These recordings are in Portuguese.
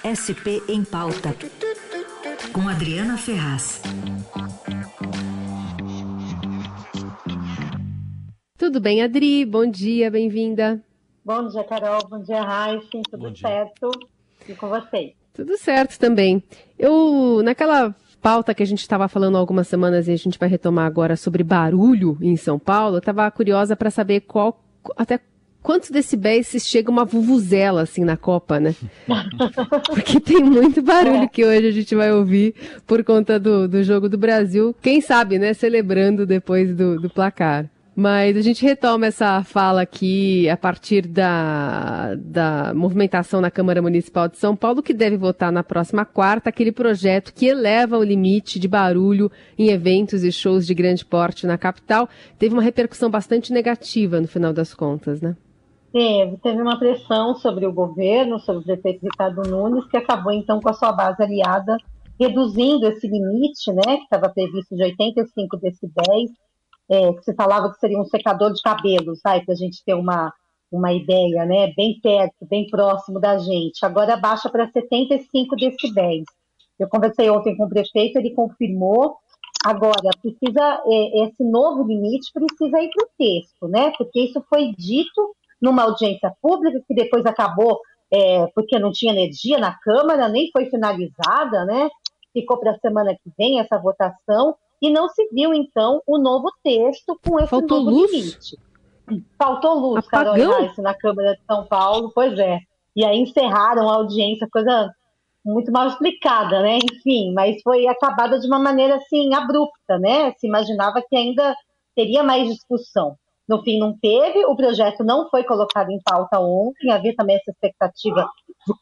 SP em Pauta, com Adriana Ferraz. Tudo bem, Adri? Bom dia, bem-vinda. Bom dia, Carol. Bom dia, Raíssen. Tudo certo? E com vocês? Tudo certo também. Eu, naquela pauta que a gente estava falando há algumas semanas e a gente vai retomar agora sobre barulho em São Paulo, eu estava curiosa para saber qual, até quantos decibéis se chega uma vuvuzela assim na Copa, né? Porque tem muito barulho que hoje a gente vai ouvir por conta do jogo do Brasil, quem sabe, né, celebrando depois do placar. Mas a gente retoma essa fala aqui a partir da movimentação na Câmara Municipal de São Paulo, que deve votar na próxima quarta aquele projeto que eleva o limite de barulho em eventos e shows de grande porte na capital. Teve uma repercussão bastante negativa no final das contas, né? Teve uma pressão sobre o governo, sobre o prefeito Ricardo Nunes, que acabou então com a sua base aliada reduzindo esse limite, né, que estava previsto de 85 decibéis. Que se falava que seria um secador de cabelos, para a gente ter uma ideia, né, bem perto, bem próximo da gente. Agora baixa para 75 decibéis. Eu conversei ontem com o prefeito, ele confirmou. Agora, precisa esse novo limite precisa ir para o texto, né, porque isso foi dito numa audiência pública que depois acabou porque não tinha energia na Câmara, nem foi finalizada, né, ficou para a semana que vem essa votação. E não se viu, então, o novo texto com esse novo limite. Faltou luz, Carol, na Câmara de São Paulo, pois é. E aí encerraram a audiência, coisa muito mal explicada, né? Enfim, mas foi acabada de uma maneira, assim, abrupta, né? Se imaginava que ainda teria mais discussão. No fim, não teve, o projeto não foi colocado em pauta ontem, havia também essa expectativa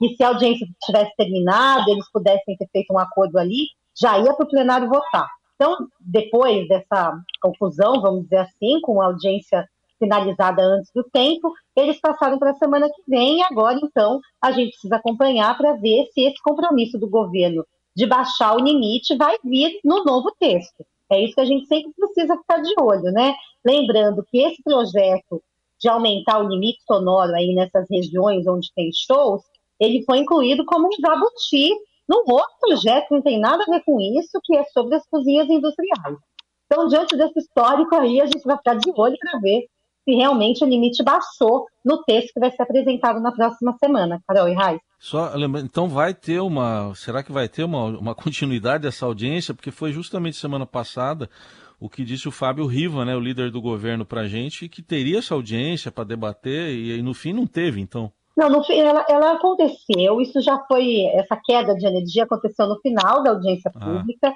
de que se a audiência tivesse terminado, eles pudessem ter feito um acordo ali, já ia para o plenário votar. Então, depois dessa confusão, vamos dizer assim, com a audiência finalizada antes do tempo, eles passaram para a semana que vem e agora, então, a gente precisa acompanhar para ver se esse compromisso do governo de baixar o limite vai vir no novo texto. É isso que a gente sempre precisa ficar de olho, né? Lembrando que esse projeto de aumentar o limite sonoro aí nessas regiões onde tem shows, ele foi incluído como um jabuti num outro projeto que não tem nada a ver com isso, que é sobre as cozinhas industriais. Então, diante desse histórico aí, a gente vai ficar de olho para ver se realmente o limite baixou no texto que vai ser apresentado na próxima semana. Carol e Raíssa. Só lembrando, então vai ter uma... Será que vai ter uma continuidade dessa audiência? Porque foi justamente semana passada o que disse o Fábio Riva, né, o líder do governo, para a gente, que teria essa audiência para debater e no fim não teve, então. Não, no fim, ela aconteceu, isso já foi, essa queda de energia aconteceu no final da audiência pública,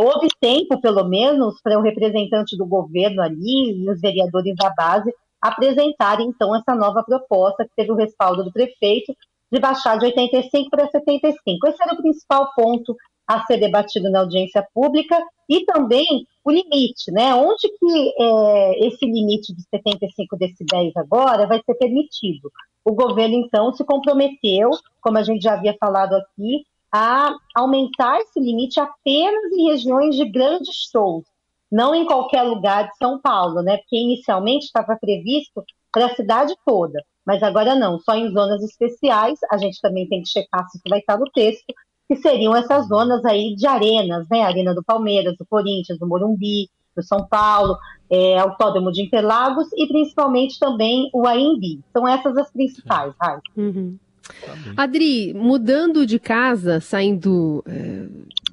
houve tempo, pelo menos, para o representante do governo ali e os vereadores da base apresentarem, então, essa nova proposta que teve o respaldo do prefeito de baixar de 85 para 75. Esse era o principal ponto a ser debatido na audiência pública e também o limite, né? Onde que esse limite de 75 decibéis agora vai ser permitido? O governo, então, se comprometeu, como a gente já havia falado aqui, a aumentar esse limite apenas em regiões de grandes shows, não em qualquer lugar de São Paulo, né? Porque inicialmente estava previsto para a cidade toda, mas agora não, só em zonas especiais. A gente também tem que checar se isso vai estar no texto, que seriam essas zonas aí de arenas, né? Arena do Palmeiras, do Corinthians, do Morumbi, do São Paulo, Autódromo de Interlagos e principalmente também o AIMB. São essas as principais, Raíssa. Uhum. Adri, mudando de casa, saindo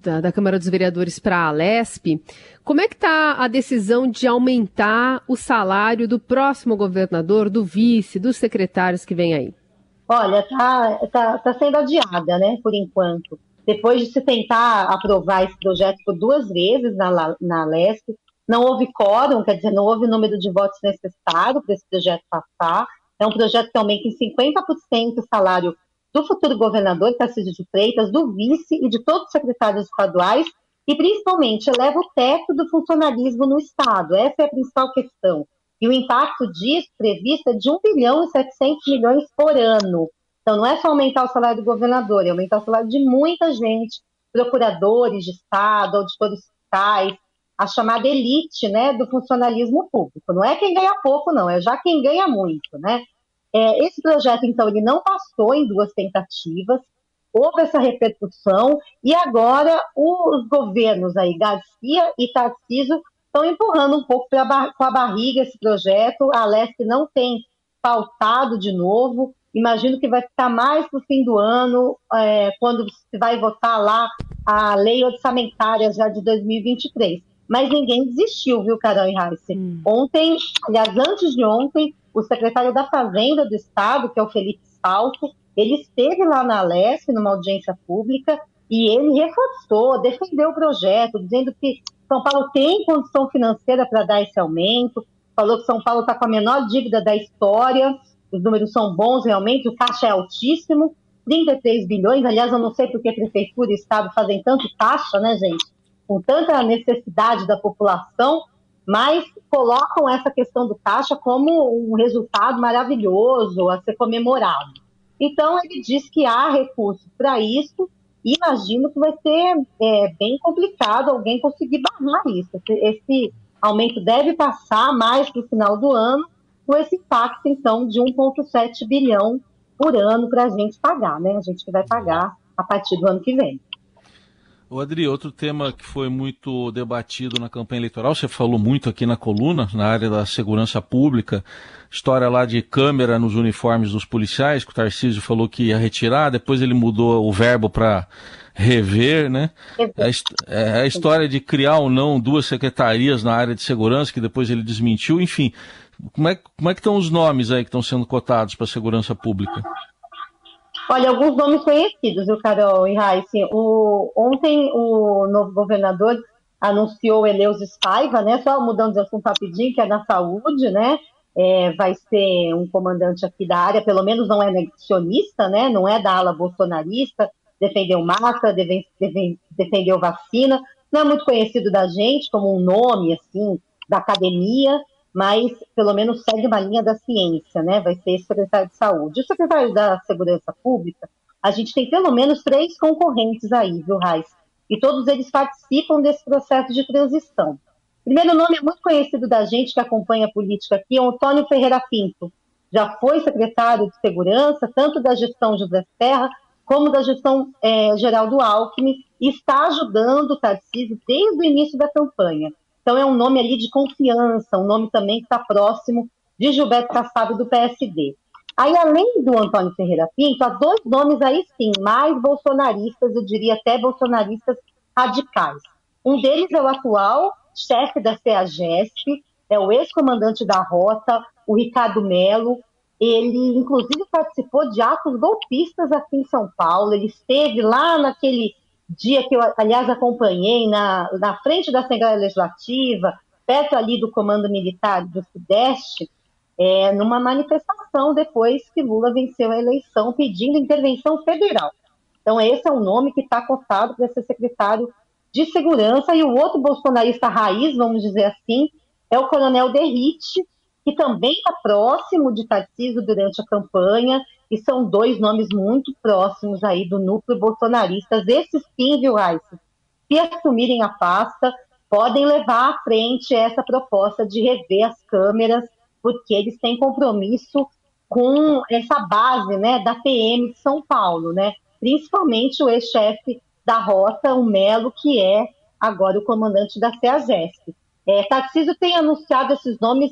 da Câmara dos Vereadores para a Alesp, como é que está a decisão de aumentar o salário do próximo governador, do vice, dos secretários que vem aí? Olha, está sendo adiada, né, por enquanto. Depois de se tentar aprovar esse projeto por duas vezes na Alesp, não houve quórum, quer dizer, não houve o número de votos necessário para esse projeto passar. É um projeto que aumenta em 50% o salário do futuro governador, Tarcísio de Freitas, do vice e de todos os secretários estaduais e, principalmente, eleva o teto do funcionalismo no Estado. Essa é a principal questão. E o impacto disso previsto é de 1 bilhão e 700 milhões por ano. Então, não é só aumentar o salário do governador, é aumentar o salário de muita gente, procuradores de Estado, auditores fiscais, a chamada elite, né, do funcionalismo público. Não é quem ganha pouco, não, é já quem ganha muito, né? Esse projeto, então, ele não passou em duas tentativas. houve essa repercussão e agora os governos aí, Garcia e Tarcísio, estão empurrando um pouco com a barriga esse projeto. A Alesp não tem pautado de novo. Imagino que vai ficar mais para o fim do ano, quando se vai votar lá a lei orçamentária já de 2023. Mas ninguém desistiu, viu, Carol e Raíssa? Ontem, aliás, antes de ontem, o secretário da Fazenda do Estado, que é o Felipe Salto, ele esteve lá na Alesp, numa audiência pública, e ele reforçou, defendeu o projeto, dizendo que São Paulo tem condição financeira para dar esse aumento, falou que São Paulo está com a menor dívida da história, os números são bons realmente, o caixa é altíssimo, 33 bilhões, aliás, eu não sei por que Prefeitura e Estado fazem tanto caixa, né, gente? Com tanta necessidade da população, mas colocam essa questão do caixa como um resultado maravilhoso a ser comemorado. Então, ele diz que há recursos para isso, e imagino que vai ser bem complicado alguém conseguir barrar isso. Esse aumento deve passar mais para o final do ano, com esse impacto, então, de 1,7 bilhão por ano para a gente pagar, né? A gente que vai pagar a partir do ano que vem. Adri, outro tema que foi muito debatido na campanha eleitoral, você falou muito aqui na coluna, na área da segurança pública, história lá de câmera nos uniformes dos policiais, que o Tarcísio falou que ia retirar, depois ele mudou o verbo para rever, né? A história de criar ou não duas secretarias na área de segurança, que depois ele desmentiu, enfim. Como é que estão os nomes aí que estão sendo cotados para a segurança pública? Olha, alguns nomes conhecidos, viu, Carol e Raíssa. Ontem o novo governador anunciou Eleus Spiva, né? Só mudando de assunto rapidinho, que é na saúde, né? Vai ser um comandante aqui da área, pelo menos não é negacionista, né? Não é da ala bolsonarista, defendeu máscara, defendeu vacina. Não é muito conhecido da gente como um nome, assim, da academia, mas pelo menos segue uma linha da ciência, né? Vai ser esse secretário de saúde. O secretário da segurança pública, a gente tem pelo menos 3 concorrentes aí, viu, Raíssa? E todos eles participam desse processo de transição. Primeiro nome é muito conhecido da gente que acompanha a política aqui, é o Antônio Ferreira Pinto. Já foi secretário de segurança, tanto da gestão José Serra, como da gestão Geraldo Alckmin, e está ajudando o Tarcísio desde o início da campanha. Então é um nome ali de confiança, um nome também que está próximo de Gilberto Kassab do PSD. Aí, além do Antônio Ferreira Pinto, há 2 nomes aí sim, mais bolsonaristas, eu diria até bolsonaristas radicais. Um deles é o atual chefe da CEAGESP, é o ex-comandante da Rota, o Ricardo Mello. Ele, inclusive, participou de atos golpistas aqui em São Paulo, ele esteve lá naquele dia que eu, aliás, acompanhei na frente da Assembleia Legislativa, perto ali do Comando Militar do Sudeste, numa manifestação depois que Lula venceu a eleição pedindo intervenção federal. Então esse é o nome que está cotado para ser secretário de Segurança. E o outro bolsonarista raiz, vamos dizer assim, é o Coronel Derrite, que também está próximo de Tarcísio durante a campanha, e são 2 nomes muito próximos aí do núcleo bolsonarista. Esses sim, viu, Raíssa, se assumirem a pasta, podem levar à frente essa proposta de rever as câmeras, porque eles têm compromisso com essa base, né, da PM de São Paulo, né? Principalmente o ex-chefe da Rota, o Mello, que é agora o comandante da CEAGESP. Tarcísio tem anunciado esses nomes,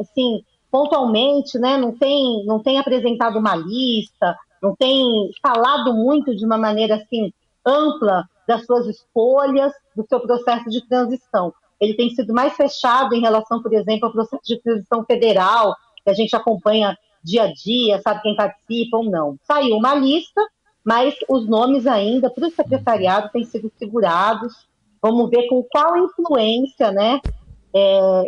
assim, pontualmente, né? Não tem apresentado uma lista, não tem falado muito de uma maneira, assim, ampla das suas escolhas, do seu processo de transição. Ele tem sido mais fechado em relação, por exemplo, ao processo de transição federal, que a gente acompanha dia a dia, sabe quem participa ou não. Saiu uma lista, mas os nomes ainda para o secretariado têm sido segurados. Vamos ver com qual influência, né,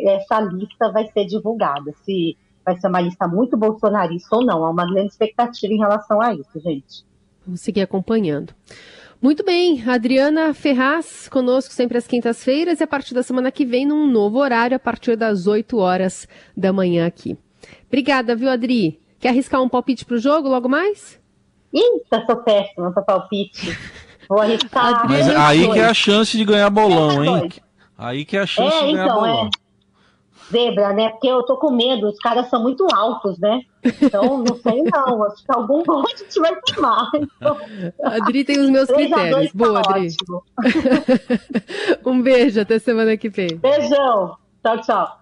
essa lista vai ser divulgada, se vai ser uma lista muito bolsonarista ou não. Há uma grande expectativa em relação a isso, gente. Vamos seguir acompanhando. Muito bem, Adriana Ferraz conosco sempre às quintas-feiras e a partir da semana que vem num novo horário, a partir das 8h da manhã aqui. Obrigada, viu, Adri? Quer arriscar um palpite para o jogo logo mais? Eita, sou péssima para palpite. Vou arriscar. Mas aí que é a chance de ganhar bolão, hein? Aí que é a chance de ganhar bolão. zebra, né? Porque eu tô com medo, os caras são muito altos, né? Então, não sei não, acho que algum gol a gente vai tomar. Então... Adri tem os meus critérios. Boa, Adri. Ótimo. Um beijo, até semana que vem. Beijão. Tchau, tchau.